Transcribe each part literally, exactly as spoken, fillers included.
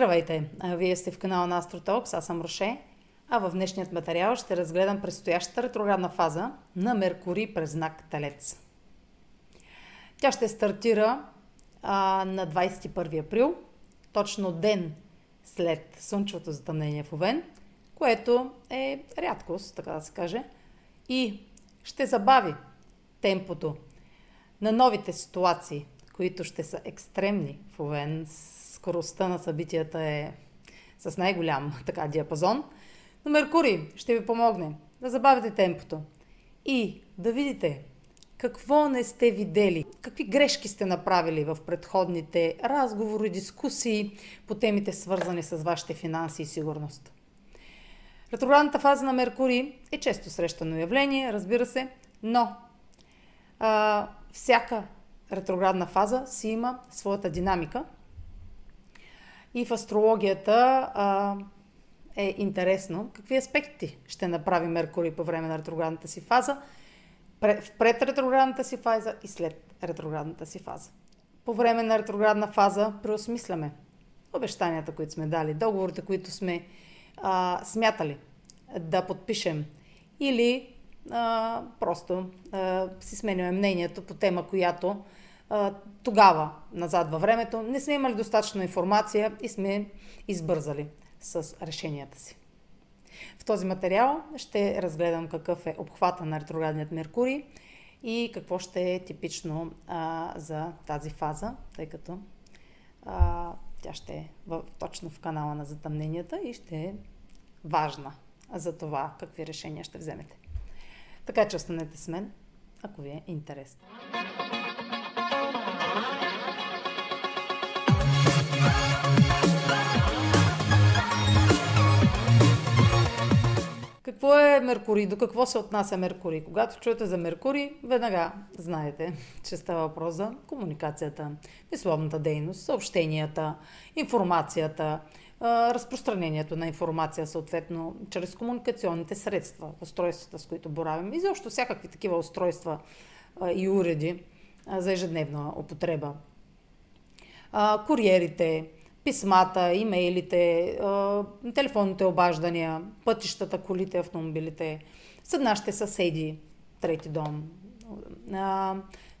Здравейте! Вие сте в канала на Астротолкс, аз съм Роше, а в днешният материал ще разгледам предстоящата ретроградна фаза на Меркурий през знак Телец. Тя ще стартира а, на двадесет и първи април, точно ден след Слънчевото затъмнение в Овен, което е рядкост, така да се каже, и ще забави темпото на новите ситуации, които ще са екстремни в Овен. Скоростта на събитията е с най-голям така диапазон. Но Меркурий ще ви помогне да забавите темпото и да видите какво не сте видели, какви грешки сте направили в предходните разговори, дискусии по темите, свързани с вашите финанси и сигурност. Ретроградната фаза на Меркурий е често срещано явление, разбира се, но а, всяка ретроградна фаза си има своята динамика. И в астрологията а, е интересно какви аспекти ще направи Меркурий по време на ретроградната си фаза, в предретроградната си фаза и след ретроградната си фаза. По време на ретроградна фаза преосмисляме обещанията, които сме дали, договорите, които сме а, смятали да подпишем, или а, просто а, си сменяме мнението по тема, която тогава, назад във времето, не сме имали достатъчно информация и сме избързали с решенията си. В този материал ще разгледам какъв е обхвата на ретроградният Меркурий и какво ще е типично а, за тази фаза, тъй като а, тя ще е в, точно в канала на затъмненията и ще е важна за това какви решения ще вземете. Така че останете с мен, ако ви е интересно. Какво е Меркурий? До какво се отнася Меркурий? Когато чуете за Меркурий, веднага знаете, че става въпрос за комуникацията, мисловната дейност, съобщенията, информацията, разпространението на информация, съответно, чрез комуникационните средства, устройствата, с които боравим, и защо всякакви такива устройства и уреди за ежедневна употреба. Куриерите, писмата, имейлите, телефонните обаждания, пътищата, колите, автомобилите, сред нашите съседи, трети дом,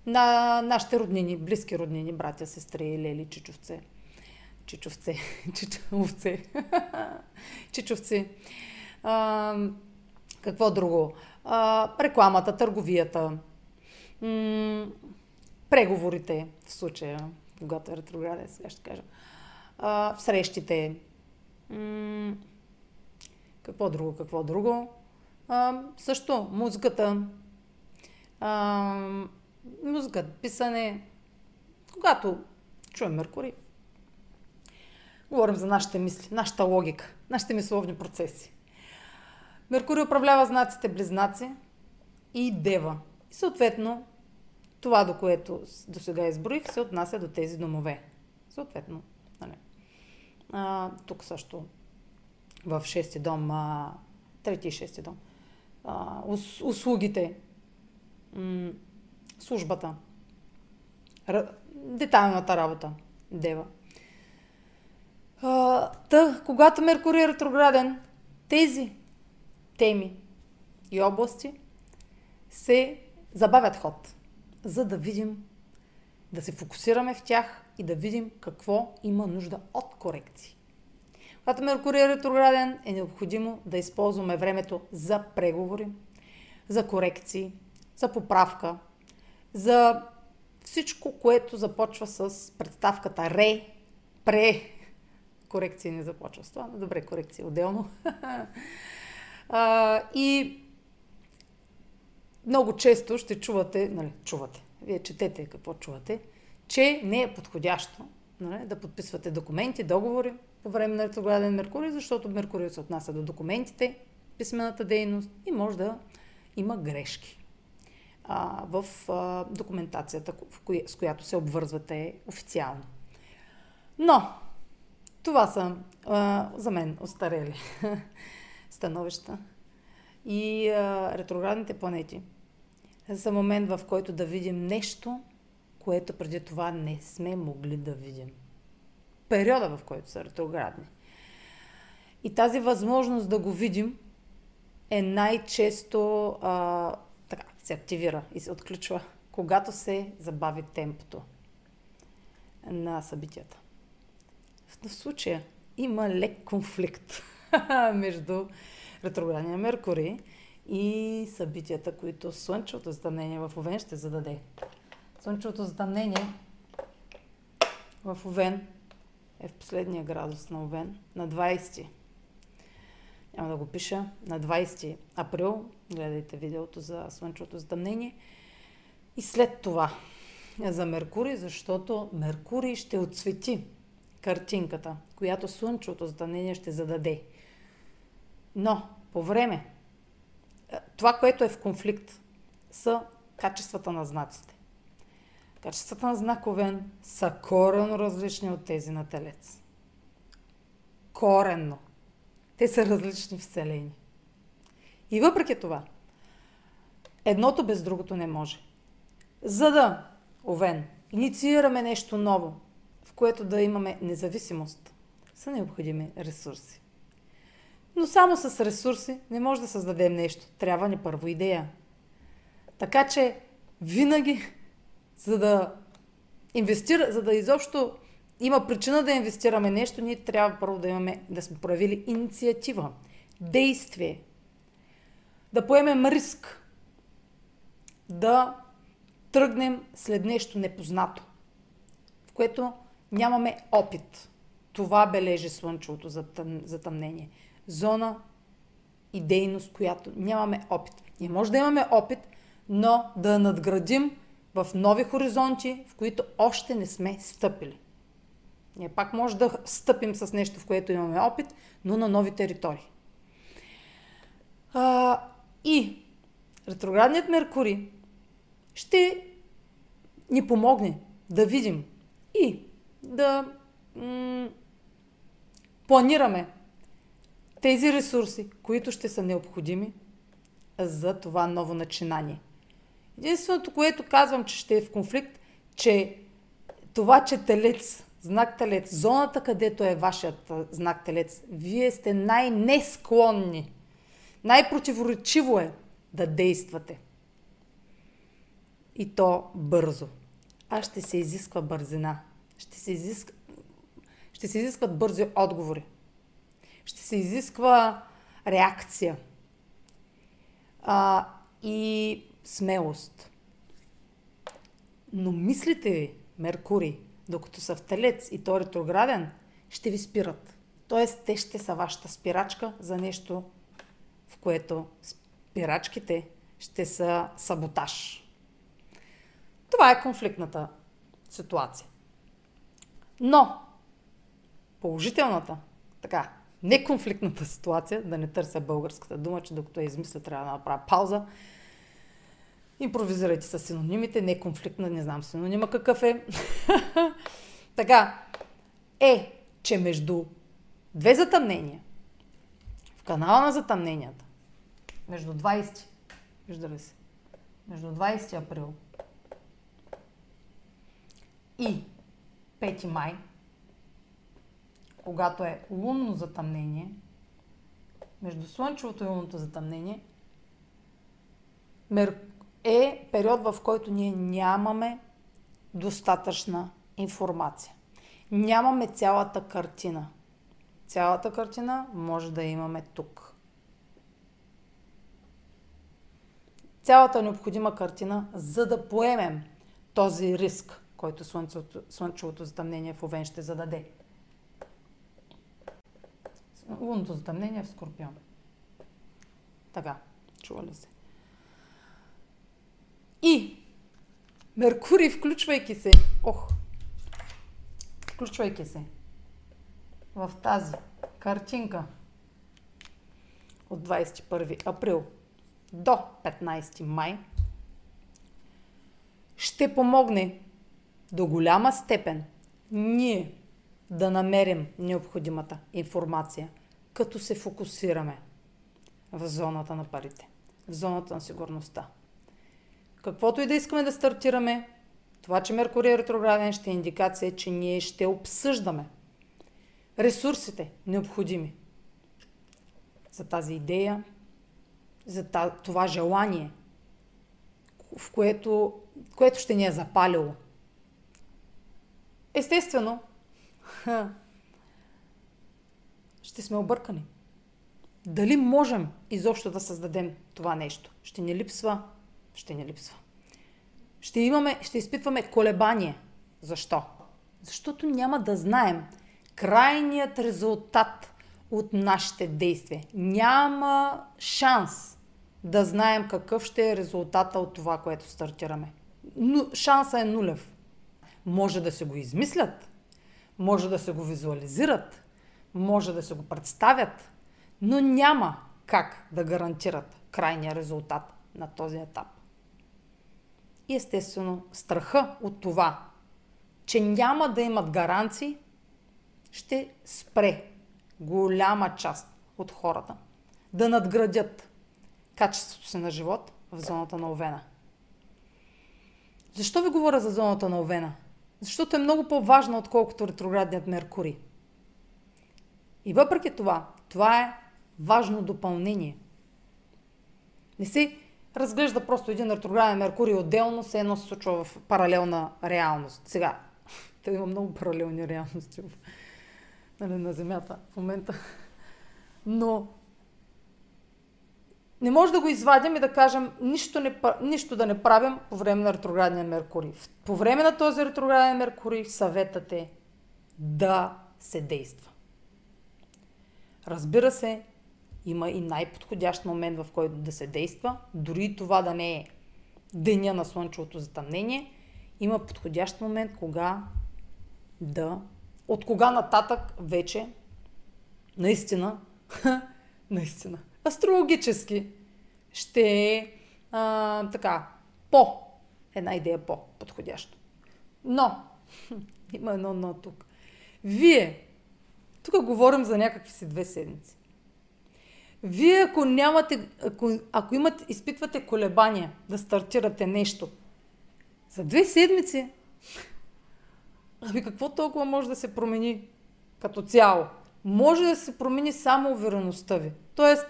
на нашите роднини, близки роднини, братя, сестри, лели, чичовце, чичовце, чичовце, чичовци. Какво друго? Рекламата, търговията, преговорите в случая, когато е ретрограден, сега ще кажа. В срещите, какво друго, какво друго, а, също музиката, а, музиката, писане, когато чуем Меркурий, говорим за нашите мисли, нашата логика, нашите мисловни процеси. Меркурий управлява знаците Близнаци и Дева. И съответно, това, до което до сега изброих, се отнася до тези домове. Съответно, нали? А, тук също в шести дом, а, трети и шести дом, а, ус, услугите, м, службата, ръ, детайлната работа, Дева. А, тъ, когато Меркурий е ретрограден, тези теми и области се забавят ход, за да видим, да се фокусираме в тях и да видим какво има нужда от корекции. Когато Меркурий е ретрограден, е необходимо да използваме времето за преговори, за корекции, за поправка, за всичко, което започва с представката ре, пре. Корекции не започва с това, но добре, корекции отделно. И много често ще чувате, нали, чувате, вие четете какво чувате, че не е подходящо, нали, да подписвате документи, договори по време на ретрограден Меркурий, защото Меркурий се отнася до документите, писмената дейност и може да има грешки а, в а, документацията, в коя, с която се обвързвате официално. Но това са а, за мен остарели становища. И а, ретроградните планети са момент, в който да видим нещо, което преди това не сме могли да видим. периода, в който са ретроградни. И тази възможност да го видим е най-често а, така, се активира и се отключва, когато се забави темпото на събитията. В случая има лек конфликт между ретроградния Меркурий и събитията, които Слънчевото затъмнение в Овен ще зададе. Слънчевото затъмнение в Овен е в последния градус на Овен, на двайсети. Няма да го пиша. На двайсети април. Гледайте видеото за Слънчевото затъмнение. И след това за Меркурий, защото Меркурий ще отцвети картинката, която Слънчевото затъмнение ще зададе. Но по време, това, което е в конфликт, са качествата на знаците. Качествата на знак Овен са коренно различни от тези на Телец. Коренно. Те са различни вселени. И въпреки това, едното без другото не може. За да, Овен, инициираме нещо ново, в което да имаме независимост, са необходими ресурси. Но само с ресурси не може да създадем нещо. Трябва ни първо идея. Така че винаги, за да инвестира, за да изобщо има причина да инвестираме нещо, ние трябва първо да имаме, да сме проявили инициатива, действие, да поемем риск, да тръгнем след нещо непознато, в което нямаме опит. Това бележи Слънчевото затъмнение. Зона и дейност, която нямаме опит. Ние може да имаме опит, но да надградим в нови хоризонти, в които още не сме стъпили. Ние пак може да стъпим с нещо, в което имаме опит, но на нови територии. А, и ретроградният Меркурий ще ни помогне да видим и да м- планираме тези ресурси, които ще са необходими за това ново начинание. Единственото, което казвам, че ще е в конфликт, че това, че Телец, знак Телец, зоната, където е вашият знак Телец, вие сте най-несклонни, най-противоречиво е да действате. И то бързо. А ще се изисква бързина. Ще се, изиск... ще се изискват бързи отговори. Ще се изисква реакция. А, и смелост. Но мислите ви, Меркурий, докато са в Телец и той ретрограден, ще ви спират. Тоест, те ще са вашата спирачка за нещо, в което спирачките ще са саботаж. Това е конфликтната ситуация. Но положителната, така, неконфликтната ситуация, да не търся българската дума, че докато я измисля, трябва да направя пауза. Импровизирайте с синонимите, не е конфликтна, не знам синонима какъв е. Така, е, че между две затъмнения, в канала на затъмненията, между двайсети, виждали се, между двайсети април и пети май, когато е лунно затъмнение, между Слънчевото и лунното затъмнение, Меркурий е период, в който ние нямаме достатъчна информация. Нямаме цялата картина. Цялата картина може да имаме тук. Цялата необходима картина, за да поемем този риск, който слънцето, слънчевото затъмнение в Овен ще зададе. Лунното затъмнение в Скорпион. Така, чува ли се? И Меркурий, включвайки се, ох, включвайки се в тази картинка от двайсет и първи април до петнайсети май, ще помогне до голяма степен ние да намерим необходимата информация, като се фокусираме в зоната на парите, в зоната на сигурността. Каквото и да искаме да стартираме, това, че Меркурий е ретрограден, ще е индикация, че ние ще обсъждаме ресурсите необходими за тази идея, за това желание, в което, което ще ни е запалило. Естествено, ще сме объркани. Дали можем изобщо да създадем това нещо? Ще ни липсва, ще ни липсва. Ще имаме, ще изпитваме колебание. Защо? Защото няма да знаем крайният резултат от нашите действия. Няма шанс да знаем какъв ще е резултата от това, което стартираме. Но шансът е нулев. Може да се го измислят, може да се го визуализират, може да се го представят, но няма как да гарантират крайния резултат на този етап. И естествено, страха от това, че няма да имат гаранции, ще спре голяма част от хората да надградят качеството си на живот в зоната на Овена. Защо ви говоря за зоната на Овена? Защото е много по-важна, отколкото ретроградният Меркурий. И въпреки това, това е важно допълнение. Не се разглежда просто един ретрограден Меркурий отделно, се едно се случва в паралелна реалност. Сега, той има много паралелни реалности в, нали, на Земята в момента. Но не може да го извадим и да кажем нищо, не, нищо да не правим по време на ретроградния Меркурий. По време на този ретрограден Меркурий съветът е да се действа. Разбира се, има и най-подходящ момент, в който да се действа. Дори това да не е деня на слънчевото затъмнение, има подходящ момент, кога да... От кога нататък вече наистина, наистина, астрологически ще е а, така, по една идея по-подходящо. Но, има едно но тук. Вие, тук говорим за някакви си две седмици. Вие, ако нямате, ако, ако имате, изпитвате колебания да стартирате нещо, за две седмици, ами какво толкова може да се промени като цяло? Може да се промени само увереността ви. Тоест,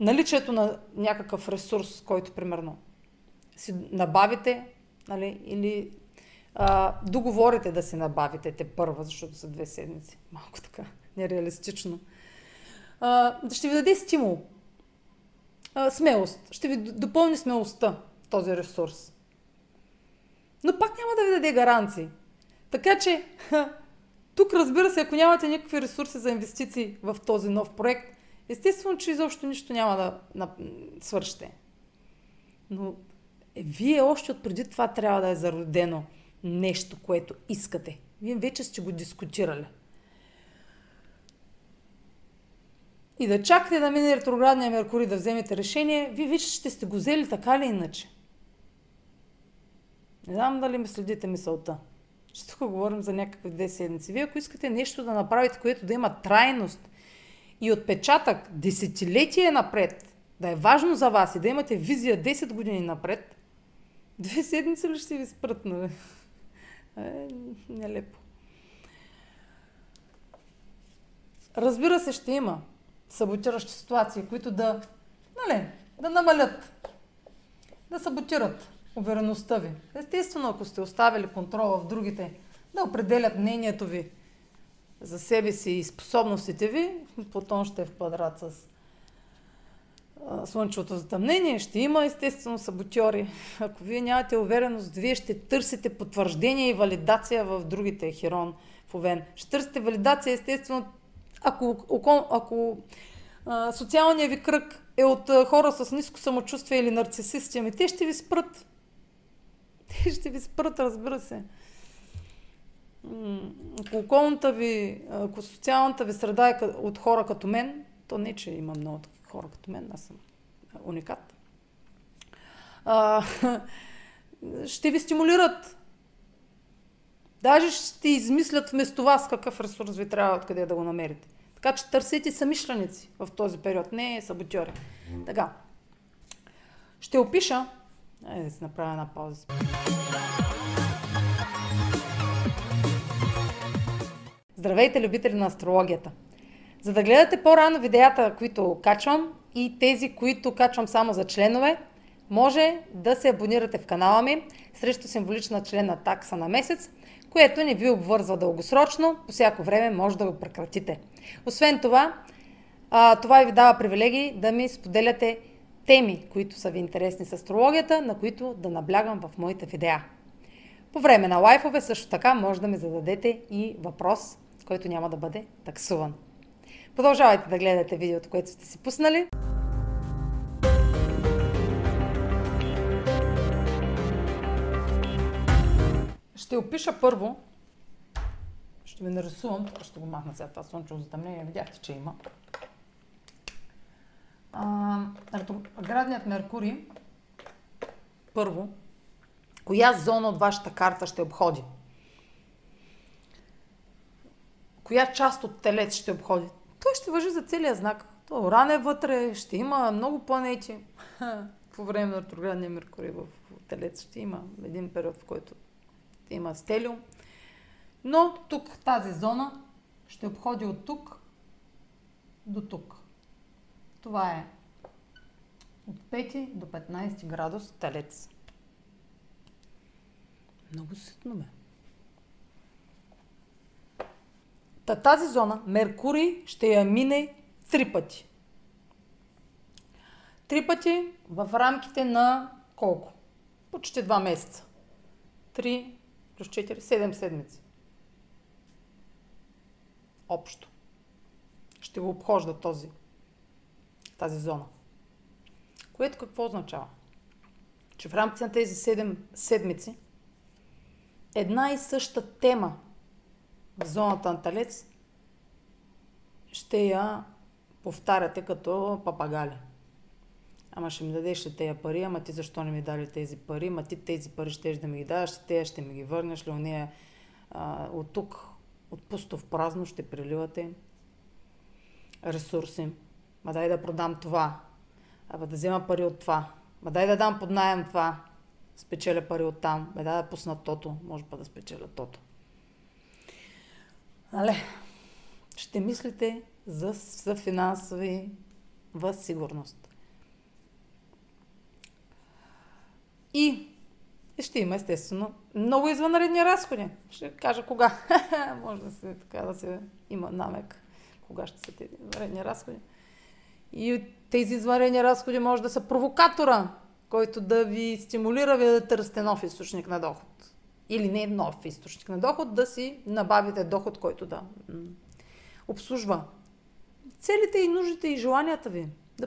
наличието на някакъв ресурс, който, примерно, си набавите, нали, или а, договорите да си набавите те първа, защото са две седмици. Малко така, нереалистично. А, ще ви даде стимул. А, смелост. Ще ви допълни смелостта този ресурс. Но пак няма да ви даде гаранции. Така че, тук разбира се, ако нямате никакви ресурси за инвестиции в този нов проект, естествено, че изобщо нищо няма да на, свършите. Но е, вие още от преди това трябва да е зародено нещо, което искате. Вие вече сте го дискутирали. И да чакате да мине ретроградния Меркурий да вземете решение, вие вече ще сте го взели така или иначе. Не знам дали ме следите мисълта. Ще тук говорим за някакви две седмици. Вие ако искате нещо да направите, което да има трайност и отпечатък десетилетие напред, да е важно за вас и да имате визия десет години напред, две седмици ли ще ви спрътна? Е, нелепо. Разбира се, ще има саботиращи ситуации, които да, нали, да намалят, да саботират увереността ви. Естествено, ако сте оставили контрола в другите да определят мнението ви за себе си и способностите ви, Плутон ще е в квадрат с а, слънчевото затъмнение, ще има естествено саботьори. Ако вие нямате увереност, вие ще търсите потвърждение и валидация в другите. Хирон в Овен. Ще търсите валидация, естествено, ако, ако, ако а, социалният ви кръг е от а, хора с ниско самочувствие или нарцисисти, ами те ще ви спрат. Те ще ви спрат, разбира се. Ако околната ви, ако социалната ви среда е от хора като мен, то не, че има много такива хора като мен, аз съм уникат, а, ще ви стимулират. Даже ще измислят вместо вас какъв ресурс ви трябва, откъде да го намерите. Така че търсете самишленици в този период, не саботьори. Така, ще опиша... Айде да си направя една пауза. Здравейте, любители на астрологията! За да гледате по-рано видеята, които качвам и тези, които качвам само за членове, може да се абонирате в канала ми срещу символична членна такса на месец, което не ви обвързва дългосрочно, по всяко време може да го прекратите. Освен това, това ви дава привилегии да ми споделяте теми, които са ви интересни с астрологията, на които да наблягам в моите видеа. По време на лайфове също така може да ми зададете и въпрос, който няма да бъде таксуван. Продължавайте да гледате видеото, което сте си пуснали. Ще опиша първо, ще ви нарисувам, тук ще го махна сега това слънчево затъмнение, видяхте, че има. Ретроградният Меркурий, първо, коя зона от вашата карта ще обходи? Коя част от Телец ще обходи? Той ще важи за целия знак. То Уран е вътре, ще има много планети. По време на ретроградния Меркурий в Телец ще има един период, в който има стелиум. Но тук тази зона ще обходи от тук до тук. Това е от пет до петнайсет градус Телец. Много ситно ме. Та тази зона Меркурий ще я мине три пъти. Три пъти в рамките на колко? Почти два месеца. три плюс четири, седем седмици. Общо. Ще го обхожда този, тази зона. Което какво означава? Че в рамките на тези седем седмици една и съща тема в зоната на Телец ще я повтаряте като папагали. Ама ще ми дадеш ли тези пари, ама ти защо не ми дали тези пари, ама ти тези пари щеш да ми ги дадеш, тея ще ми ги върнеш ли, ония от тук, от пусто в празно ще приливате ресурси. Ма дай да продам това, ама да взема пари от това, ма дай да дам под наем това. Спечеля пари от там, бе да да пусна тото, може па да спечеля тото. Але, ще мислите за, за финансови сигурност. И ще има, естествено, много извънредни разходи. Ще кажа кога. Може да се, така, да се има намек кога ще са тези извънредни разходи. И тези извънредни разходи може да са провокатора, който да ви стимулира ви да търсите нов източник на доход. Или не нов източник на доход, да си набавите доход, който да обслужва целите и нуждите и желанията ви. Да,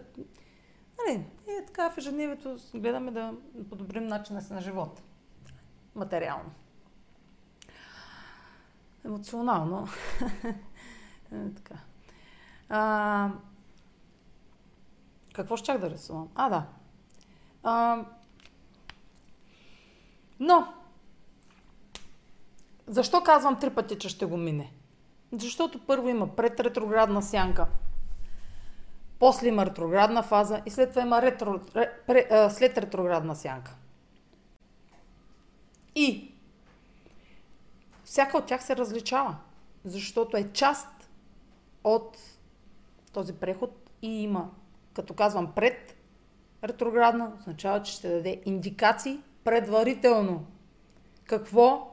нали, е така в ежедневието гледаме да подобрим начина си на живот. Материално. Емоционално. Така. А, какво щях да рисувам? А, да. А, но, защо казвам три пъти, че ще го мине? Защото първо има предретроградна сянка, после има ретроградна фаза и след това има ретро, ре, а, след ретроградна сянка. И всяка от тях се различава, защото е част от този преход и има, като казвам пред, ретроградна означава, че ще даде индикации предварително. Какво,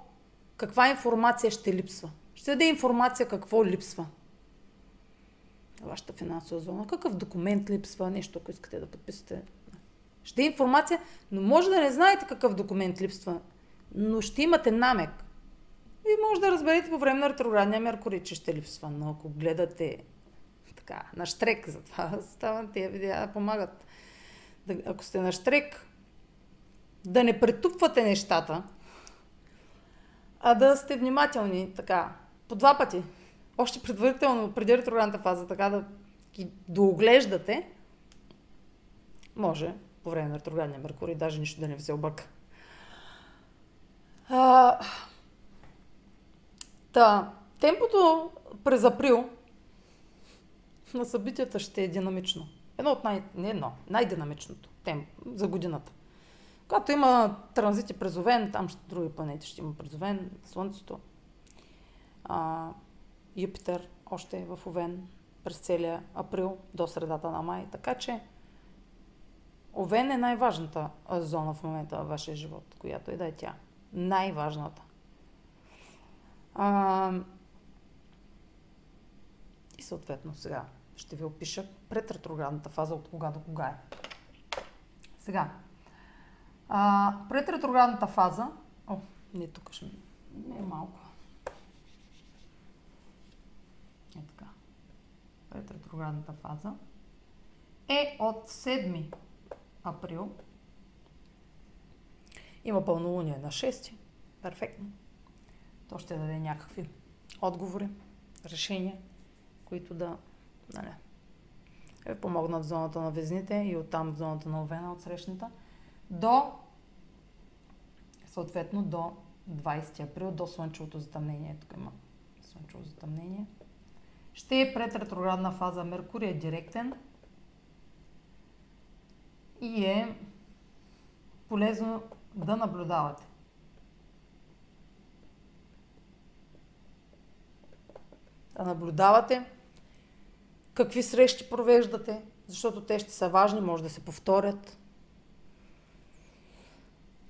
каква информация ще липсва? Ще даде информация какво липсва. Вашата финансова зона. Какъв документ липсва? Нещо, ако искате да подписате. Ще даде информация, но може да не знаете какъв документ липсва. Но ще имате намек. И може да разберете по време на ретроградния Меркурий, че ще липсва. Но ако гледате така, на штрек, затова стават тия видеа, помагат. Ако сте на штрек, да не претупвате нещата, а да сте внимателни, така, по два пъти, още предварително, преди ретроградната фаза, така да ги дооглеждате, може по време на ретроградния Меркурий, даже нищо да не ви се обърка. А, та, темпото през април на събитията ще е динамично. Едно от най- не едно, най-динамичното темп за годината. Когато има транзити през Овен, там ще, други планети ще има през Овен, Слънцето. А, Юпитер още е в Овен през целия април до средата на май. Така че Овен е най-важната зона в момента във вашия живот, която и да е тя. Най-важната. А... И съответно сега ще ви опиша пред ретроградната фаза от кога до кога е. Сега. А, пред ретроградната фаза... О, не, тук ще ми е малко. Е така. Пред ретроградната фаза е от седми април. Има пълнолуние на шести. Перфектно. То ще даде някакви отговори, решения, които да, да не, ви помогнат в зоната на Везните и оттам в зоната на Овена от срещната. До, съответно, до двайсети април, до Слънчевото затъмнение. Тук има Слънчево затъмнение. Ще е пред ретроградна фаза. Меркурий е директен и е полезно да наблюдавате. Да наблюдавате какви срещи провеждате, защото те ще са важни, може да се повторят.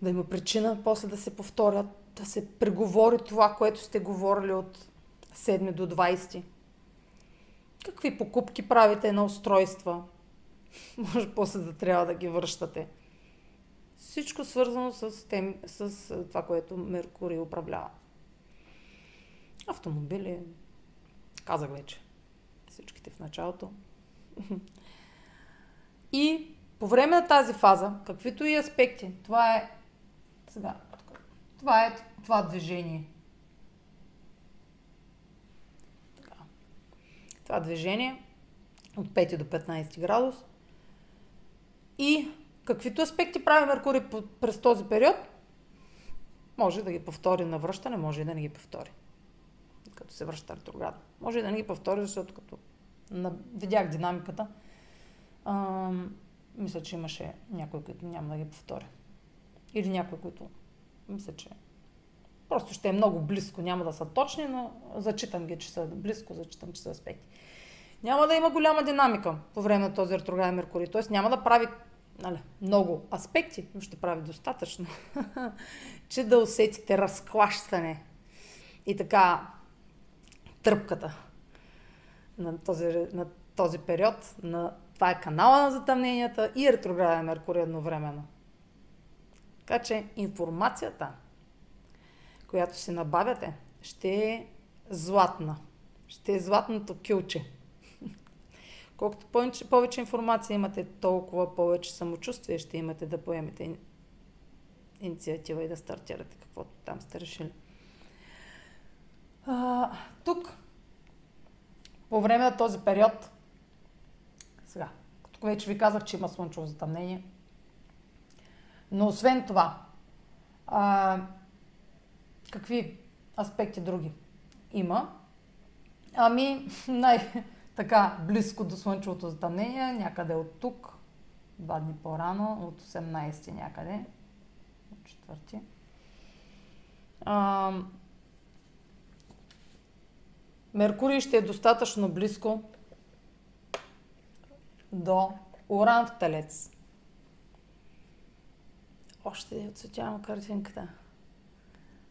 Да има причина после да се повторят, да се преговори това, което сте говорили от седми до двайсети. Какви покупки правите на устройства? Може после да трябва да ги връщате. Всичко свързано с, тем, с това, което Меркурий управлява. Автомобили, казах вече. Всичките в началото. И по време на тази фаза, каквито и аспекти, това е сега, това е това движение. Това движение от пет до петнайсет градус. И каквито аспекти прави Меркурий през този период, може да ги повтори на връщане, може и да не ги повтори. Като се връща ретроградно. Може и да не ги повтори, защото като видях динамиката, а, мисля, че имаше някой, който няма да ги повтори. Или някой, който мисля, че просто ще е много близко. Няма да са точни, но зачитам ги, че са близко, зачитам, че са аспекти. Няма да има голяма динамика по време на този ретрограден Меркурий. Тоест няма да прави, нали, много аспекти, но ще прави достатъчно, че да усетите разклащане и така тръпката на този, на този период. На, това е канала на затъмненията и ретрограден Меркурий едновременно. Така че информацията, която си набавяте, ще е златна. Ще е златното кюлче. Колкото повече, повече информация имате, толкова повече самочувствие ще имате да поемете инициатива и да стартирате каквото там сте решили. А, тук, по време на този период, сега, тук вече ви казах, че има слънчево затъмнение, но освен това, а, какви аспекти други има? Ами, най-така близко до слънчевото затъмнение, някъде от тук, два дни по-рано, от осемнайсети някъде, от четвърти. А, Меркурий ще е достатъчно близко до Уран в Телец. Още отсветявам картинката.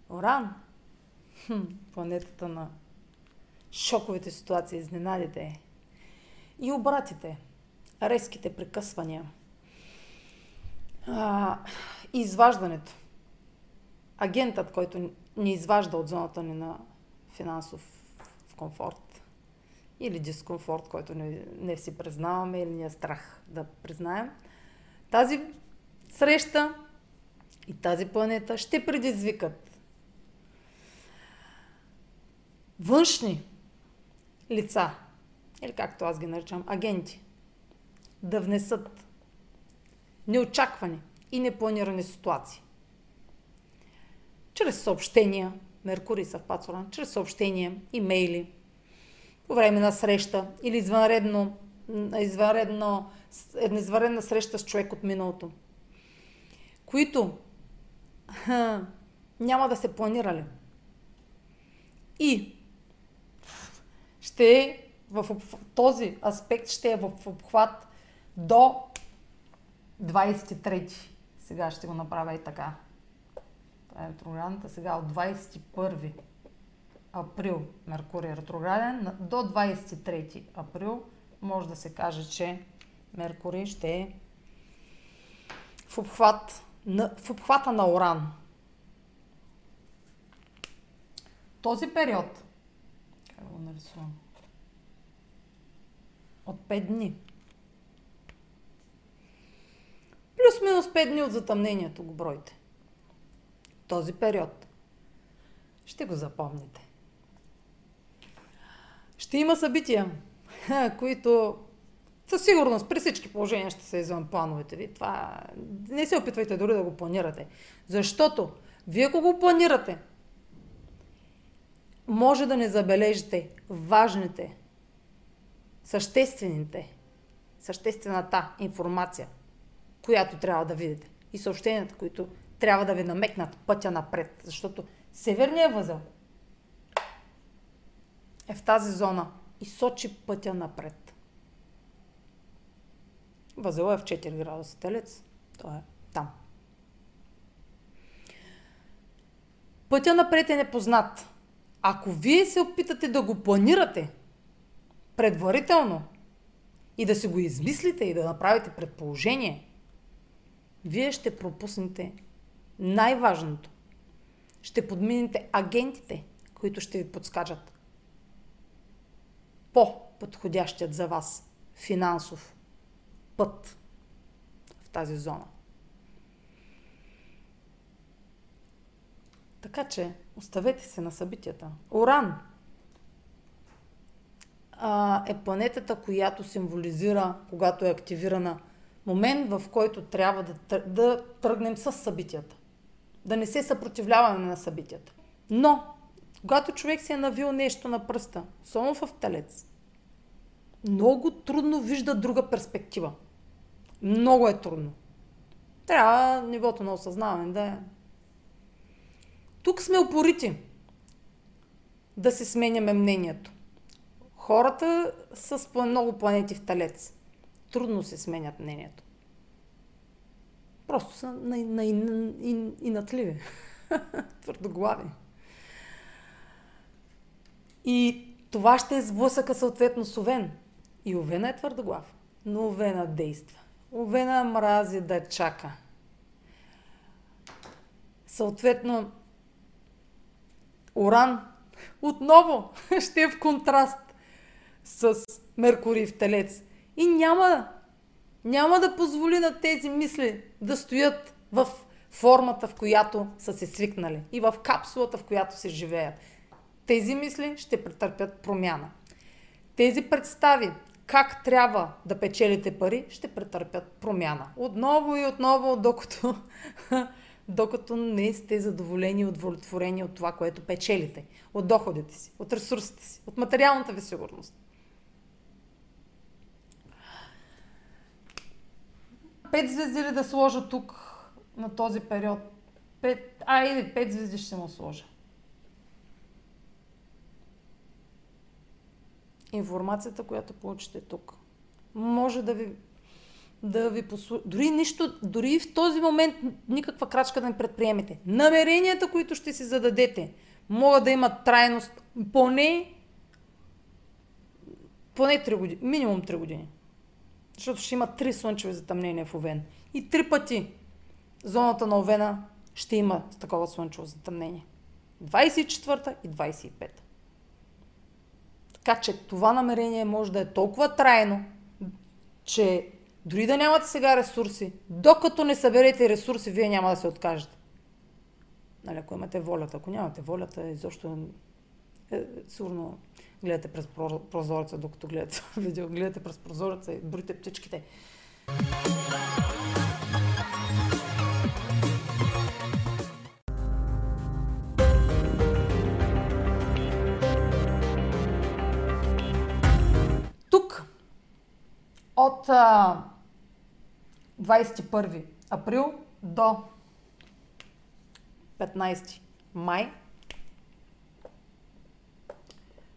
Уран, хм, планетата на шоковите ситуации, изненадите и обратите, резките прекъсвания, а, и изваждането. Агентът, който ни изважда от зоната ни на финансов комфорт или дискомфорт, който не, не си признаваме или ни е страх да признаем, тази среща и тази планета ще предизвикат външни лица, или както аз ги наричам, агенти, да внесат неочаквани и непланирани ситуации. Чрез съобщения, Меркурий съвпад с Уран, чрез съобщения, имейли, по време на среща или извънредно, извънредно, извънредна среща с човек от миналото, които ха, няма да се планирали. И ще в този аспект ще е в обхват до двадесет и трети. Сега ще го направя и така. Това е ретроградната. Сега от двадесет и първи април Меркурий е ретрограден. До двадесет и трети април може да се каже, че Меркурий ще е в, обхват на, в обхвата на Уран. Този период, как го нарисувам, от пет дни. Плюс-минус пет дни от затъмнението го бройте. Този период ще го запомните. Ще има събития, които със сигурност при всички положения ще са извън плановете ви. Това не се опитвайте дори да го планирате. Защото вие, ако го планирате, може да не забележите важните, съществените, съществената информация, която трябва да видите, и съобщенията, които трябва да ви намекнат пътя напред. Защото Северния възел е в тази зона и сочи пътя напред. Възел е в четири градуса Телец. Той е там. Пътя напред е непознат. Ако вие се опитате да го планирате предварително и да си го измислите и да направите предположение, вие ще пропуснете най-важното. Ще подмините агентите, които ще ви подскажат по-подходящият за вас финансов път в тази зона. Така че оставете се на събитията. Уран а, е планетата, която символизира, когато е активирана, момент, в който трябва да, да тръгнем с събитията. Да не се съпротивляваме на събитията. Но, когато човек се е навил нещо на пръста, само в Телец, много трудно вижда друга перспектива. Много е трудно. Трябва нивото на осъзнаване да е. Тук сме упорити да се сменяме мнението. Хората с много планети в Телец трудно се сменят мнението. Просто са на, на, на, и, и натливи. Твърдоглави. И това ще е сблъсъка съответно с Овен. И Овена е твърдоглав. Но Овена действа. Овена мрази да чака. Съответно, Уран отново ще е в контраст с Меркурий в Телец. И няма, няма да позволи на тези мисли да стоят в формата, в която са се свикнали. И в капсулата, в която се живеят. Тези мисли ще претърпят промяна. Тези представи, как трябва да печелите пари, ще претърпят промяна. Отново и отново, докато, докато не сте задоволени и удовлетворени от това, което печелите. От доходите си, от ресурсите си, от материалната ви сигурност. Пет звезди ли да сложа тук на този период? Пет... Айде, пет звезди ще му сложа. Информацията, която получите тук, може да ви, да ви послужи. Дори нищо, дори в този момент никаква крачка да не предприемете. Намеренията, които ще си зададете, могат да имат трайност поне, поне три години, минимум три години. Защото ще има три слънчеви затъмнения в Овен. И три пъти зоната на Овена ще има такова слънчево затъмнение. двадесет и четвърта и двадесет и пета. Така че това намерение може да е толкова трайно, че дори да нямате сега ресурси, докато не съберете ресурси, вие няма да се откажете. Нали, ако имате волята, ако нямате волята, изобщо е, сигурно... Гледате през прозореца, докато гледате видео. Гледате през прозореца и броите птичките. Тук от а, двадесет и първи април до петнадесети май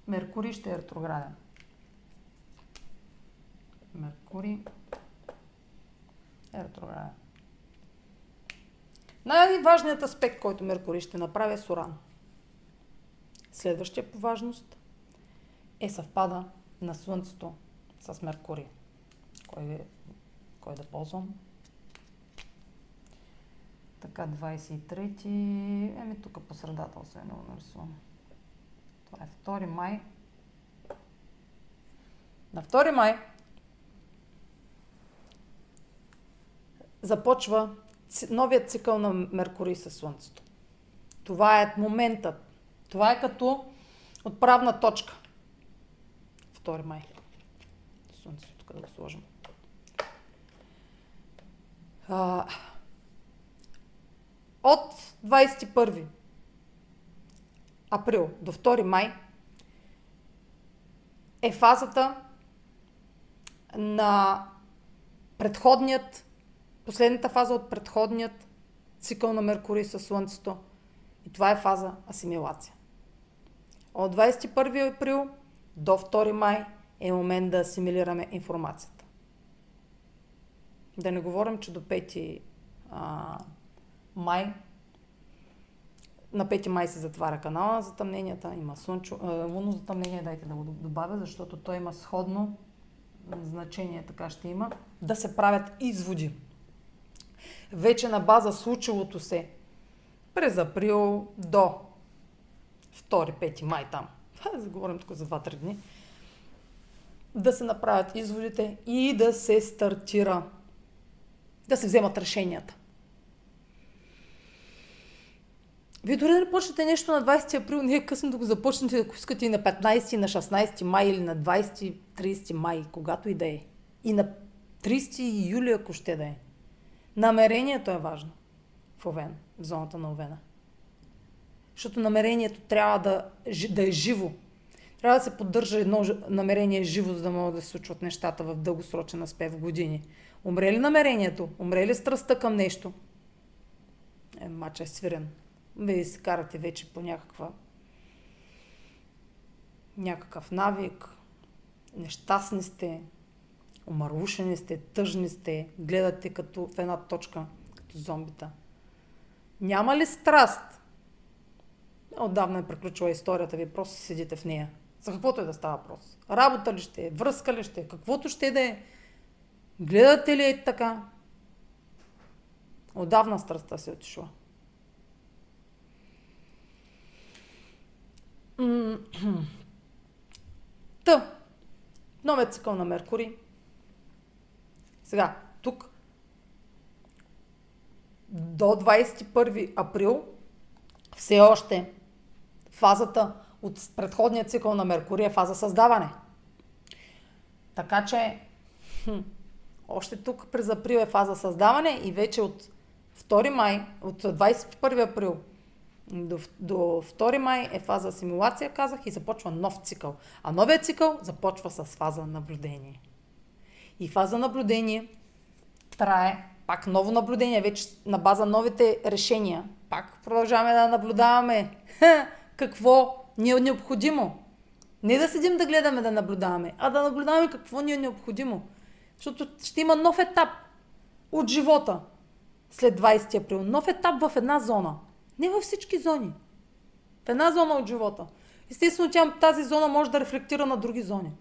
Меркурий ще е ретрограден. Меркурий е ретрограден. Най-важният аспект, който Меркурий ще направи, е с Уран. Следващия по важност е съвпада на Слънцето с Меркурий. Кой, кой да ползвам? Така, двадесет и трети. Еми, тук по средата освен да го нарисувам. Това е втори май. На втори май започва новият цикъл на Меркурий със Слънцето. Това е моментът. Това е като отправна точка. втори май. Слънцето тук да го сложим. А... От двадесет и първи април до втори май е фазата на предходният, последната фаза от предходният цикъл на Меркурий със Слънцето. И това е фаза асимилация. От двадесет и първи април до втори май е момент да асимилираме информацията. Да не говорим, че до пети май, на пети май се затваря канала на затъмненията, има слънчо, лунно затъмнение, дайте да го добавя, защото той има сходно значение, така ще има, да се правят изводи. Вече на база случилото се през април до втори-пети май там, заговорим тук за два-три дни, да се направят изводите и да се стартира, да се вземат решенията. Вие дори да не почнете нещо на двадесети април, не е късно да го започнете, ако искате и на петнадесети, на шестнадесети май или на двадесети, тридесети май, когато и да е. И на тридесети юли, ако ще да е. Намерението е важно в Овен, в зоната на Овена. Защото намерението трябва да, да е живо. Трябва да се поддържа едно намерение живо, за да могат да се случват нещата в дългосрочен аспект в години. Умре ли намерението? Умре ли страстта към нещо? Е, мача е свирен. Вие се карате вече по някаква, някакъв навик, нещастни сте, омарушени сте, тъжни сте, гледате като в една точка, като зомбита. Няма ли страст? Отдавна е приключила историята, вие просто седите в нея. За каквото е да става въпрос. Работа ли ще е, връзка ли ще е, каквото ще да е. Гледате ли е така? Отдавна страстта се отишла. Та, новият цикъл на Меркурий. Сега, тук до двадесет и първи април все още фазата от предходния цикъл на Меркурий е фаза създаване. Така че още тук през април е фаза създаване и вече от втори май, от двадесет и първи април До, до втори май е фаза асимилация, казах, и започва нов цикъл. А новият цикъл започва с фаза наблюдение. И фаза наблюдение трае пак ново наблюдение, вече на база новите решения. Пак продължаваме да наблюдаваме Ха, какво ни е необходимо. Не да седим да гледаме да наблюдаваме, а да наблюдаваме какво ни е необходимо. Защото ще има нов етап от живота след двадесети април. Нов етап в една зона. Не във всички зони. В една зона от живота. Естествено, тя, тази зона може да рефлектира на други зони.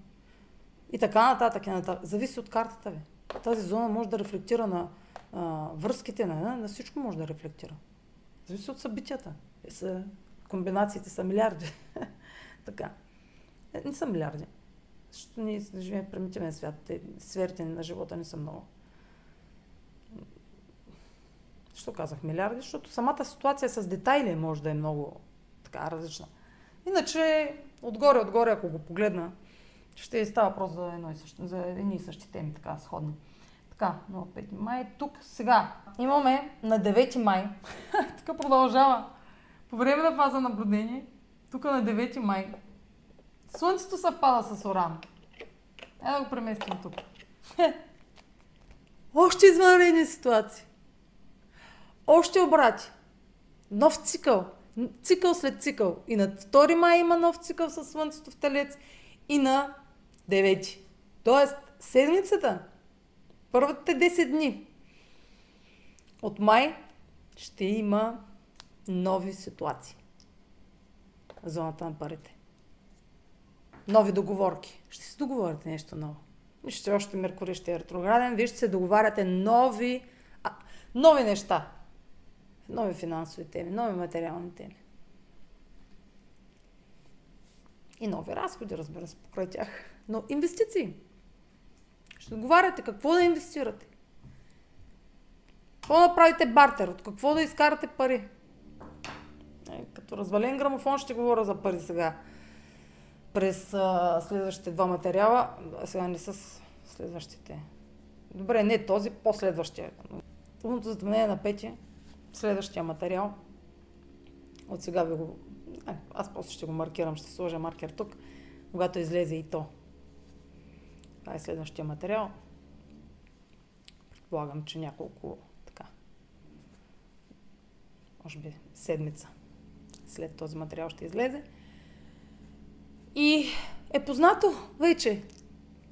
И така нататък. И нататък. Зависи от картата ви. Тази зона може да рефлектира на а, връзките, на, на всичко може да рефлектира. Зависи от събитията. Са, комбинациите са милиарди. така. Не са милиарди. Защото ние живеем в примитивен свят. Те, сферите на живота не са много. Що казах милиарди? Защото самата ситуация с детайли може да е много така различна. Иначе, отгоре-отгоре, ако го погледна, ще става просто за, едно и същи, за едни и същи теми, така сходни. Така, но пети май. Тук сега имаме на девети май. Тук продължава. По време на фаза наблюдение, тук на девети май, Слънцето съвпада с Уран. Е, да го преместим тук. Още извънредни ситуации. Още обрати. Нов цикъл. Цикъл след цикъл. И на втори май има нов цикъл със Слънцето в Телец и на девети. Тоест, седмицата, първите десет дни от май ще има нови ситуации. Зоната на парите. Нови договорки. Ще се договорите нещо ново. Ще още Меркурий ще е ретрограден. Вие ще се договаряте нови, а, нови неща. Нови финансови теми, нови материални теми. И нови разходи, разбира се, покрай тях. Но инвестиции. Ще договаряте какво да инвестирате. Какво да правите бартер, от какво да изкарате пари. Е, като развален грамофон ще говоря за пари сега. През а, следващите два материала, а сега не с следващите. Добре, не този, последващия. Слънчевото затъмнение на пети. Следващия материал. От сега ви го... А, аз после ще го маркирам, ще сложа маркер тук, когато излезе и то. Това е следващия материал. Предполагам, че няколко така... Може би седмица след този материал ще излезе. И е познато вече.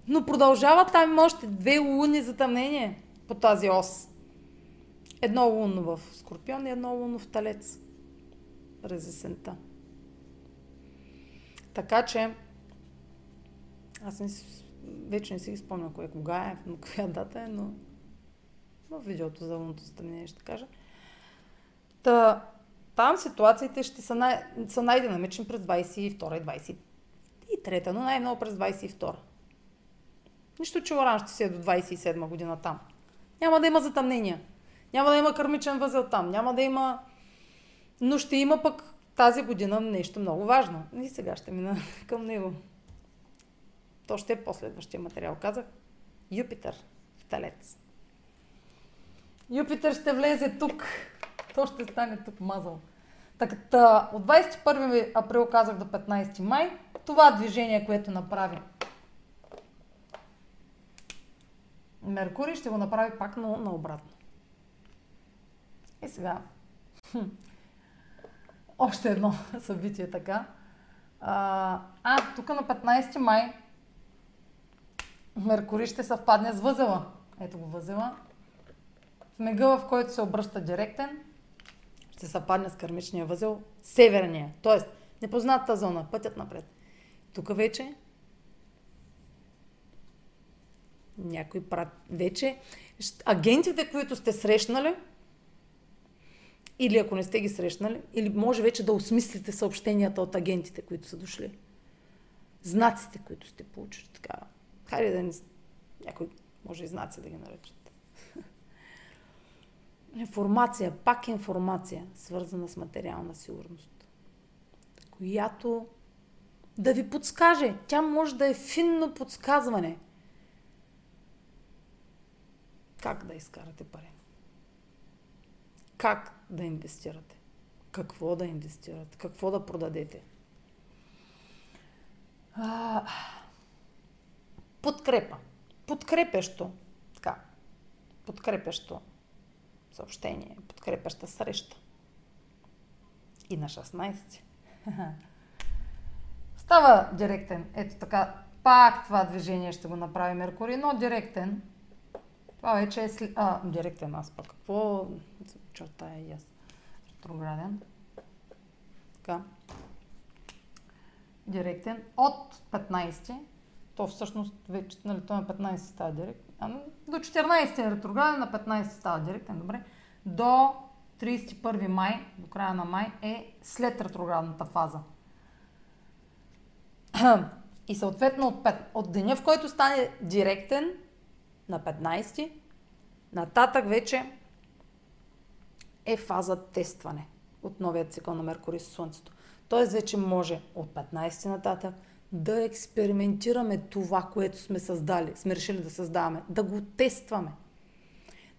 Но продължава там още две луни затъмнения по тази ос. Едно лунно в Скорпион и едно лунно в Телец през есента. Така че аз не си, вече не си спомня кое кога е, на коя дата е, но в видеото за лунното затъмнение ще кажа. Та, там ситуациите ще са, най, са най-динамични през двайсет и втора и двайсет и трета, но най-много през двайсет и втора. Нищо, че Уран ще си е до двайсет и седма година там. Няма да има затъмнения. Няма да има кърмичен възел там, няма да има... Но ще има пък тази година нещо много важно. И сега ще мина към него. То ще е последващия материал, казах. Юпитер в Телец. Юпитер ще влезе тук. То ще стане тук мазъл. Така, от двайсет и първи април казах до петнайсети май. Това движение, което направи Меркурий, ще го направи пак на, на обратно. И сега, хм, още едно събитие така. А, а тук на петнайсети май Меркурий ще съвпадне с възела. Ето го възела. В мега, в който се обръща директен, ще съвпадне с кърмичния възел, северния, т.е. непознатата зона, пътят напред. Тук вече някой прат... Вече агентите, които сте срещнали, или ако не сте ги срещнали, или може вече да осмислите съобщенията от агентите, които са дошли. Знаците, които сте получили. Така. Хайде да не... Някой може и знаци да ги наречат. Информация, пак информация, свързана с материална сигурност. Която да ви подскаже. Тя може да е финно подсказване. Как да изкарате пари? Как да инвестирате? Какво да инвестирате? Какво да продадете? А, подкрепа. Подкрепещо. Така. Подкрепещо съобщение. Подкрепеща среща. И на шестнайсети. Става директен. Ето така. Пак това движение ще го направи Меркурий, но директен. Това вече е след... А, директен аз пък. Какво... Черта е яс. Ретрограден. Така. Директен. От петнайсети. То всъщност вече, нали, то на петнайсети става директен. А, до четиринайсети е ретрограден, на петнайсети става директен. Добре. До трийсет и първи май, до края на май, е след ретроградната фаза. И съответно от, пет, от деня, в който стане директен, на петнайсети, нататък вече е фаза тестване от новия цикъл на Меркурий със Слънцето. Тоест вече може от петнайсети нататък да експериментираме това, което сме създали, сме решили да създаваме, да го тестваме.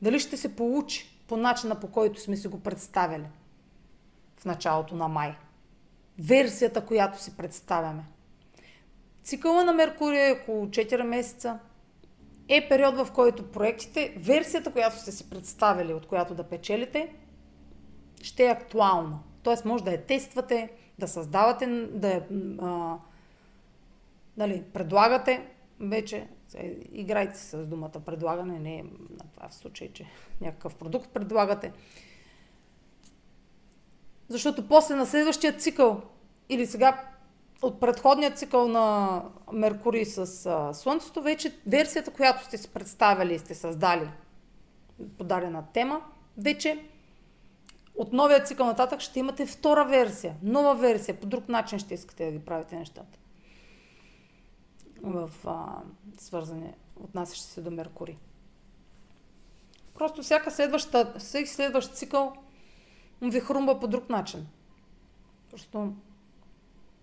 Дали ще се получи по начина, по който сме си го представили в началото на май. Версията, която си представяме. Цикъла на Меркурий е около четири месеца. Е период, в който проектите, версията, която сте си представили, от която да печелите, ще е актуална. Тоест може да я тествате, да създавате, да я а, дали, предлагате. Вече играйте с думата предлагане, не е в случай, че някакъв продукт предлагате. Защото после на следващия цикъл или сега от предходния цикъл на Меркурий с а, Слънцето, вече версията, която сте си представили и сте създали по дадена тема, вече от новия цикъл нататък ще имате втора версия, нова версия, по друг начин ще искате да ги правите нещата. В а, свързане, отнасящи се до Меркурий. Просто всяка следваща, всеки следващ цикъл ви хрумба по друг начин. Просто,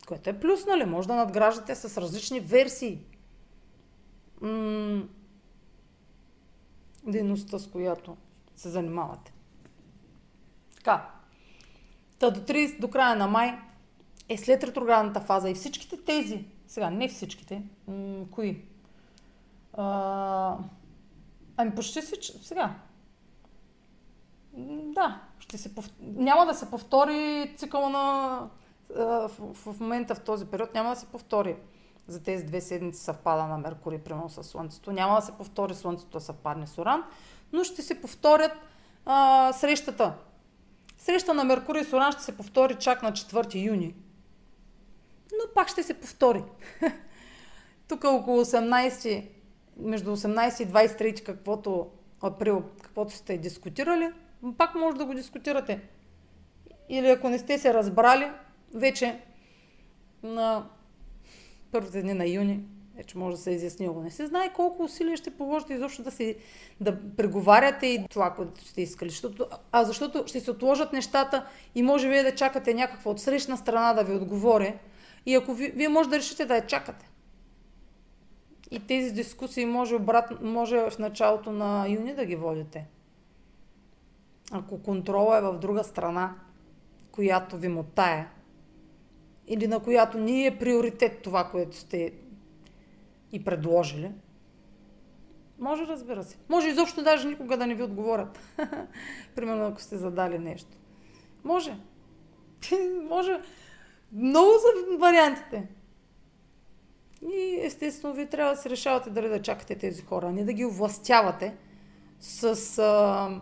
което е плюс, нали? Може да надграждате с различни версии. М- дейността, с която се занимавате. Така. Та до тридесети, до края на май е след ретроградната фаза и всичките тези, сега не всичките, м- кои? А- ами почти всички, сега. Да, ще се пов... няма да се повтори цикъла на... В момента, в този период, няма да се повтори за тези две седмици съвпада на Меркурий, примерно с Слънцето. Няма да се повтори Слънцето да съвпадне с Уран, но ще се повторят а, срещата. Среща на Меркурий с Уран ще се повтори чак на четвърти юни. Но пак ще се повтори. Тук около осемнадесети, между осемнадесети и двадесет и трети, каквото април, каквото сте дискутирали, пак може да го дискутирате. Или ако не сте се разбрали, вече на първите дни на юни, вече може да се изясни, не се знае колко усилия ще положите изобщо да, си, да преговаряте и това, което сте искали. Защото, а защото ще се отложат нещата и може вие да чакате някаква отсрещна страна да ви отговори. И ако ви, вие може да решите да я чакате. И тези дискусии може, обратно, може в началото на юни да ги водите. Ако контрола е в друга страна, която ви мотае, или на която не е приоритет това, което сте и предложили, може, разбира се. Може изобщо даже никога да не ви отговорят. Примерно, ако сте задали нещо. Може. Може. Много са вариантите. И естествено, вие трябва да се решавате дали да чакате тези хора, а не да ги овластявате с... А...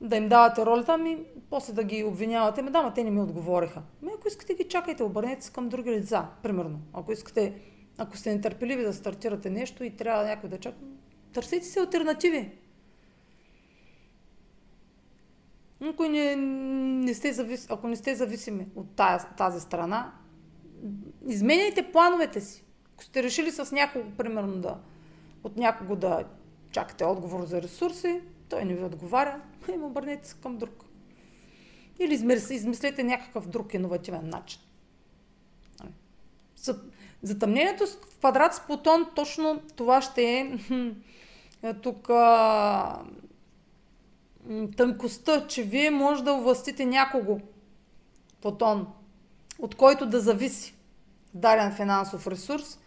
да им давате ролята, ами после да ги обвинявате. Ме, да, ма те не ми отговориха. Ме, ако искате ги чакайте, обърнете се към други лица, примерно. Ако искате, ако сте нетърпеливи да стартирате нещо и трябва някой да чака, търсете си алтернативи. Ако не, не сте завис... ако не сте зависими от тази, тази страна, изменяйте плановете си. Ако сте решили с някого, примерно, да, от някого да чакате отговор за ресурси, той не ви отговаря, им обърнете се към друг. Или измислете някакъв друг иновативен начин. Затъмнението с квадрат с Плутон, точно това ще е, е тук а, тънкостта, че вие може да овластите някого, Плутон, от който да зависи дарен финансов ресурс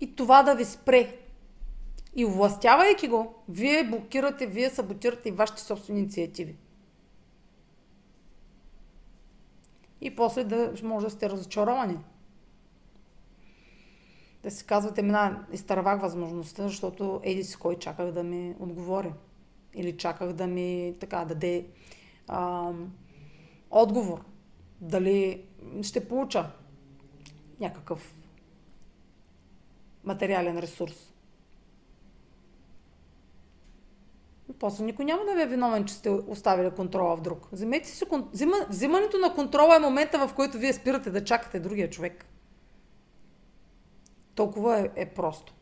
и това да ви спре. И овластявайки го, вие блокирате, вие саботирате и вашите собствени инициативи. И после да може да сте разочаровани. Да си казвате, мина, изтървах възможността, защото еди си кой чаках да ми отговори. Или чаках да ми така, даде а, отговор. Дали ще получа някакъв материален ресурс. После никой няма да ви е виновен, че сте оставили контрола в друг. Вземете си, взима, взимането на контрола е момента, в който вие спирате да чакате другия човек. Толкова е, е просто.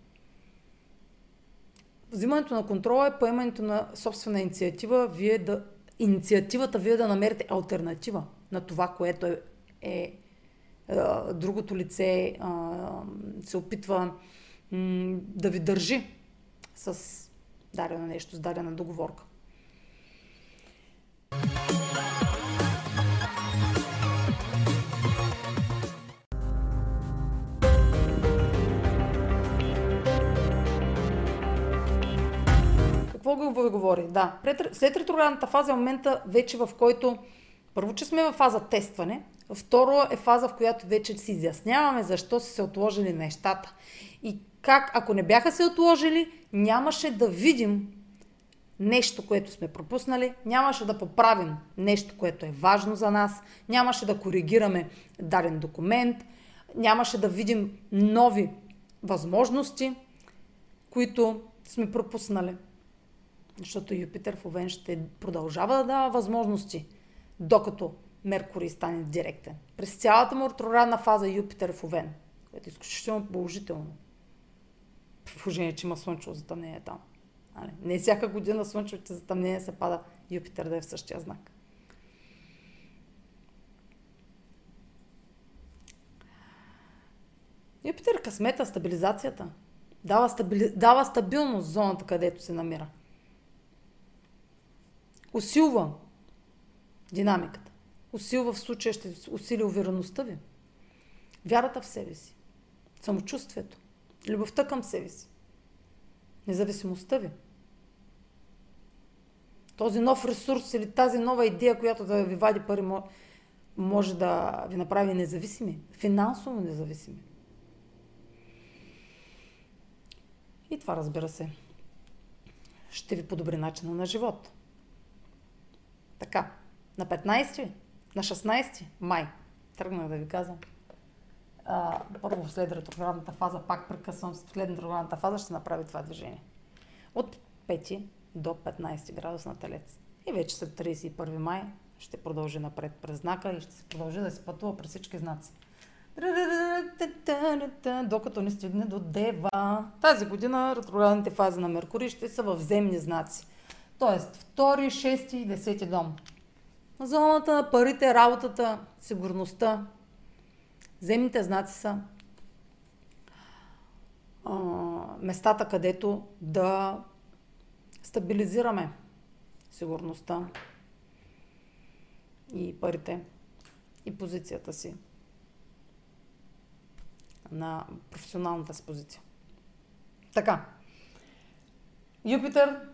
Взимането на контрола е поемането на собствена инициатива, вие да, инициативата вие да намерите алтернатива на това, което е, е, е другото лице е, се опитва м- да ви държи с дадено нещо, с дадена договорка. Какво го говори? Да, след ретроградната фаза е момента вече, в който Първо, че сме във фаза тестване. Второ е фаза, в която вече си изясняваме защо са се отложили нещата. И как, ако не бяха се отложили, нямаше да видим нещо, което сме пропуснали, нямаше да поправим нещо, което е важно за нас, нямаше да коригираме даден документ, нямаше да видим нови възможности, които сме пропуснали. Защото Юпитер в Овен ще продължава да дава възможности, докато Меркурий стане директен. През цялата му ретроградна фаза Юпитер в Овен, което е изключително положително. При положение, че има слънчево затъмнение там. А, не. не всяка година слънчевото затъмнение се пада Юпитер да е в същия знак. Юпитер късмета, стабилизацията. Дава, стабили... Дава стабилност в зоната, където се намира. Усилва динамиката. Усилва в случая, ще усили увереността ви. Вярата в себе си. Самочувствието. Любовта към себе си. Независимостта ви. Този нов ресурс или тази нова идея, която да ви вади пари, може да ви направи независими. Финансово независими. И това, разбира се, ще ви подобри начина на живот. Така, на петнайсети, на шестнайсети май, тръгнах да ви казвам. А, първо след ретроградната фаза, пак прекъсвам, след ретроградната фаза ще направи това движение. От пети до петнайсети градус на Телец. И вече след трийсет и първи май ще продължи напред през знака и ще се продължи да се пътува през всички знаци. Докато не стигне до Дева. Тази година ретроградните фази на Меркурий ще са в земни знаци. Тоест, втори, шести и десети дом. Зоната на парите, работата, сигурността. Земните знаци са а, местата, където да стабилизираме сигурността и парите, и позицията си на професионалната си позиция. Така. Юпитер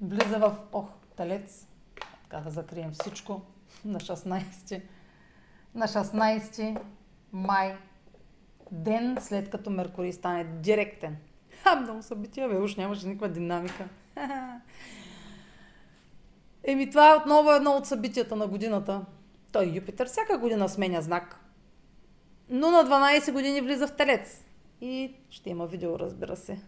влиза в Ох, Телец. Така да закрием всичко на шестнайсети. На шестнайсети май. Ден след като Меркурий стане директен. Ха, много събития, бе, уж нямаше никаква динамика. Еми, това е отново едно от събитията на годината. Той Юпитер всяка година сменя знак. Но на дванайсет години влиза в Телец. И ще има видео, разбира се.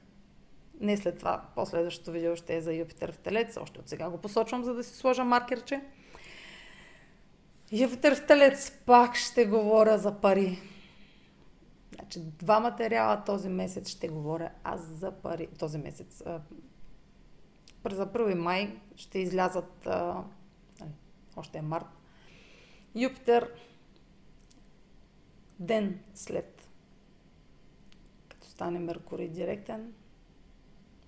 Не след това, последващото видео ще е за Юпитер в Телец. Още от сега го посочвам, за да си сложа маркерче. Юпитер в Телец, пак ще говоря за пари. Значи, два материала този месец ще говоря аз за пари. Този месец. През април и май ще излязат, а, още е март. Юпитер ден след като стане Меркурий директен,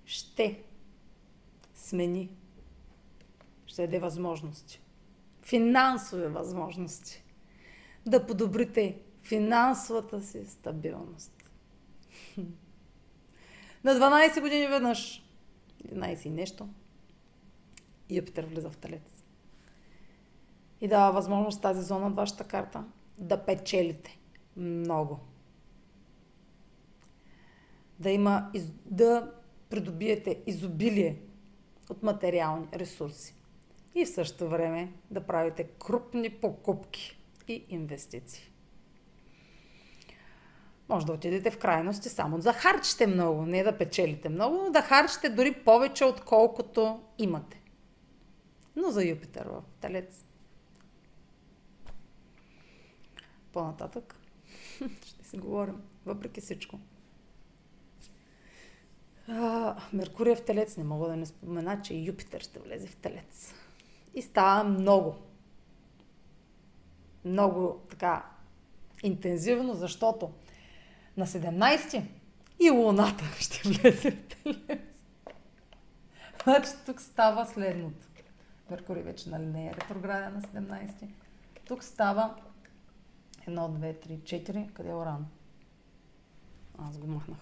ще смени, ще даде възможности. Финансови възможности. Да подобрите финансовата си стабилност. На дванайсет години веднъж, единайсет и нещо, Юпитер влиза в Телец. И дава възможност тази зона от вашата карта да печелите много. Да има, да придобиете изобилие от материални ресурси. И в същото време да правите крупни покупки и инвестиции. Може да отидете в крайности само да харчите много, не да печелите много, но да харчите дори повече, отколкото имате. Но за Юпитер в Телец. По-нататък ще си говорим, въпреки всичко. А, Меркурий е в Телец, не мога да не спомена, че Юпитер ще влезе в Телец. И става много, много така интензивно, защото на седемнайсети и Луната ще влезе в Телец. Значи тук става следното. Меркурий вече нали не е ретрограден на седемнайсети. Тук става едно, две, три, четири. Къде е Уран? Аз го махнах.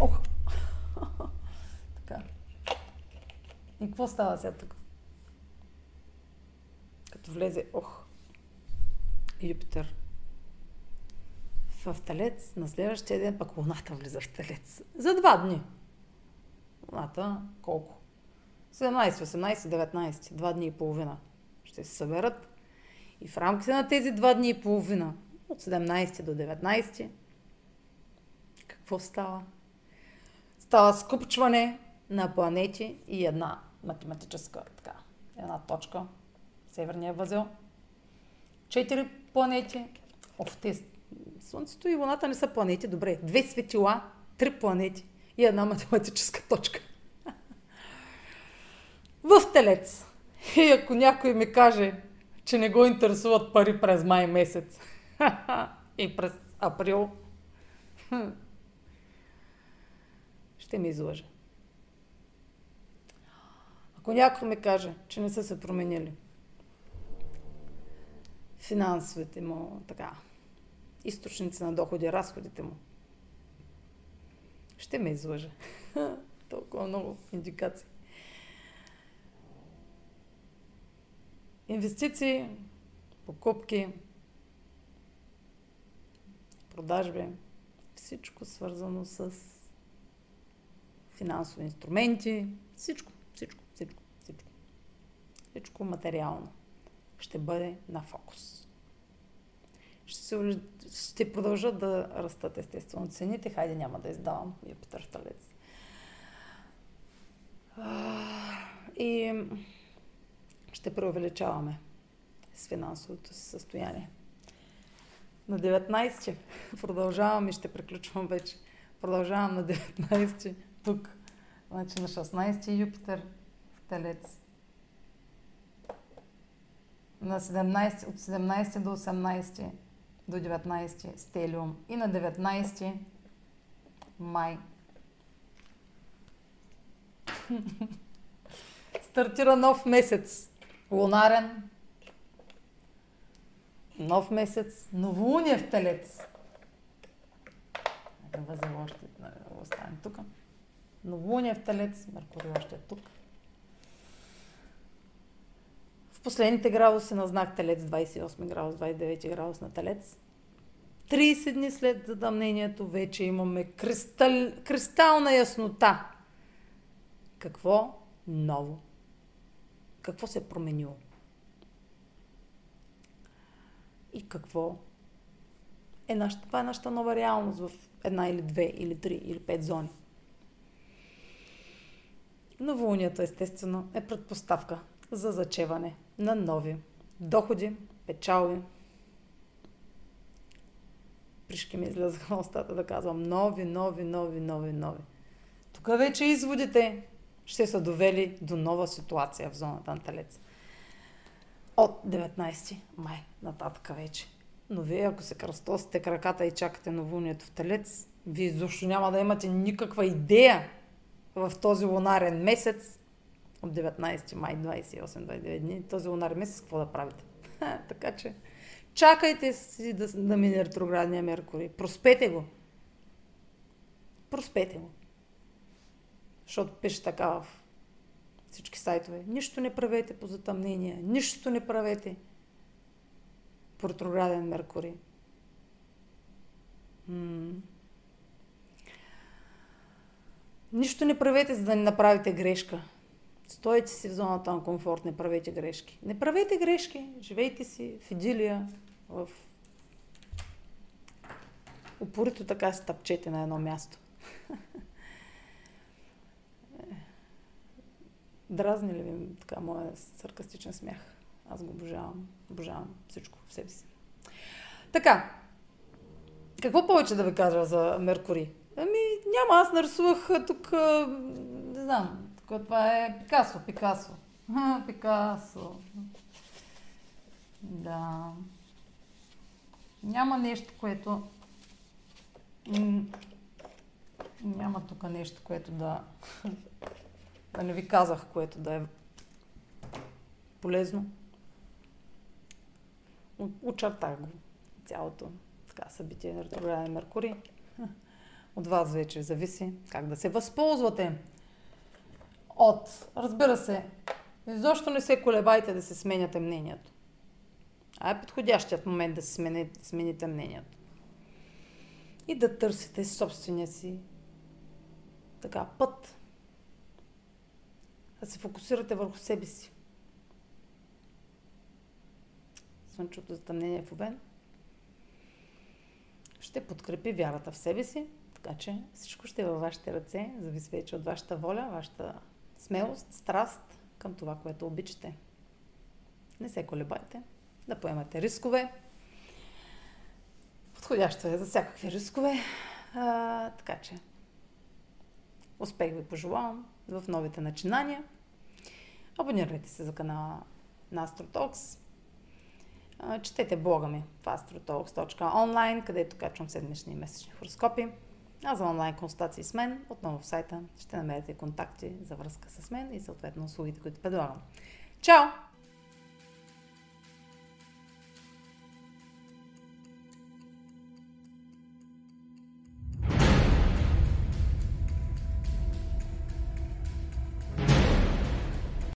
Ох! Така. И какво става сега тук? като влезе, ох, Юпитер в Телец, на следващия ден пък Луната влиза в Телец. За два дни. Луната колко? седемнайсет, осемнайсет, деветнайсет, два дни и половина ще се съберат. И в рамките на тези два дни и половина, от седемнайсети до деветнайсети, какво става? Става скупчване на планети и една математическа, така, една точка, Северния възел. Четири планети. Оф, те, Слънцето и Луната не са планети, добре. Две светила, три планети и една математическа точка. В Телец. И ако някой ми каже, че не го интересуват пари през май месец и през април, ще ми излъже. Ако някой ми каже, че не са се променили финансовите му, така, източници на доходи, разходите му, ще ме излъже. Толкова много индикации. Инвестиции, покупки, продажби, всичко свързано с финансови инструменти, всичко, всичко, всичко, всичко, всичко материално ще бъде на фокус. Ще, се, ще продължат да растат естествено цените. Хайде, няма да издавам Юпитер в Телец. И ще преувеличаваме с финансовото си състояние. На деветнайсети продължавам и ще приключвам вече. Продължавам на деветнайсети тук. Значи на шестнайсети Юпитер в Телец. На седемнайсети, от седемнайсети до осемнайсети до деветнайсети стелиум и на деветнайсети май стартира нов месец лунарен, нов месец, новолуние в Телец. Възел още остане тук. Новолуние в Телец, Меркурий още е тук. Последните градуси на знак Телец, двайсет и осми градус, двайсет и девети градус на Телец. трийсет дни след затъмнението вече имаме кристал, кристална яснота. Какво ново? Какво се е променило? И какво е нашата, това е нашата нова реалност в една или две, или три, или пет зони. Новолунието, естествено, е предпоставка за зачеване на нови доходи, печалби. Пришки ми излязаха на устата да казвам нови, нови, нови, нови, нови. Тук вече изводите ще са довели до нова ситуация в зоната на Телец. От деветнайсети май нататък вече. Но вие, ако се кръстосите краката и чакате новолунието в Телец, вие изобщо няма да имате никаква идея в този лунарен месец, от деветнайсети май, двайсет и осем до двайсет и девет дни, този лунарен месец какво да правите? Ха, така че чакайте си да, да мине ретроградния Меркурий. Проспете го. Проспете го. Защото пише така в всички сайтове. Нищо не правете по затъмнение. Нищо не правете по ретрограден Меркурий. М-м. Нищо не правете, за да не направите грешка. Стойте си в зоната на комфорт, не правете грешки. Не правете грешки, живейте си в идилия, в упорито така се тъпчете на едно място. Дразни ли ви така моя саркастичен смях? Аз го обожавам. Обожавам всичко в себе си. Така, какво повече да ви кажа за Меркурий? Ами няма, аз нарисувах тук, не знам, това е Пикасо, Пикасо. А, Пикасо. Да. Няма нещо, което... Няма тук нещо, което да... Да не ви казах, което да е полезно. Очертах го. Цялото така събитие на ретрограден Меркурий. От вас вече зависи как да се възползвате. От, разбира се, изобщо не се колебайте да се сменяте мнението. А е подходящият момент да си смените, смените мнението. И да търсите собствения си така път. Да се фокусирате върху себе си. Слънчевото затъмнение в Овен ще подкрепи вярата в себе си, така че всичко ще е във вашите ръце, зависи вече от вашата воля, вашата смелост, страст към това, което обичате. Не се колебайте да поемате рискове. Подходящо е за всякакви рискове. А, така че успех ви пожелавам в новите начинания. Абонирайте се за канала на Астротолкс. Четете блога ми в astrotalks точка онлайн, където качвам седмични и месечни хороскопи. А за онлайн консултации с мен, отново в сайта ще намерите контакти за връзка с мен и съответно услугите, които предлагам. Чао!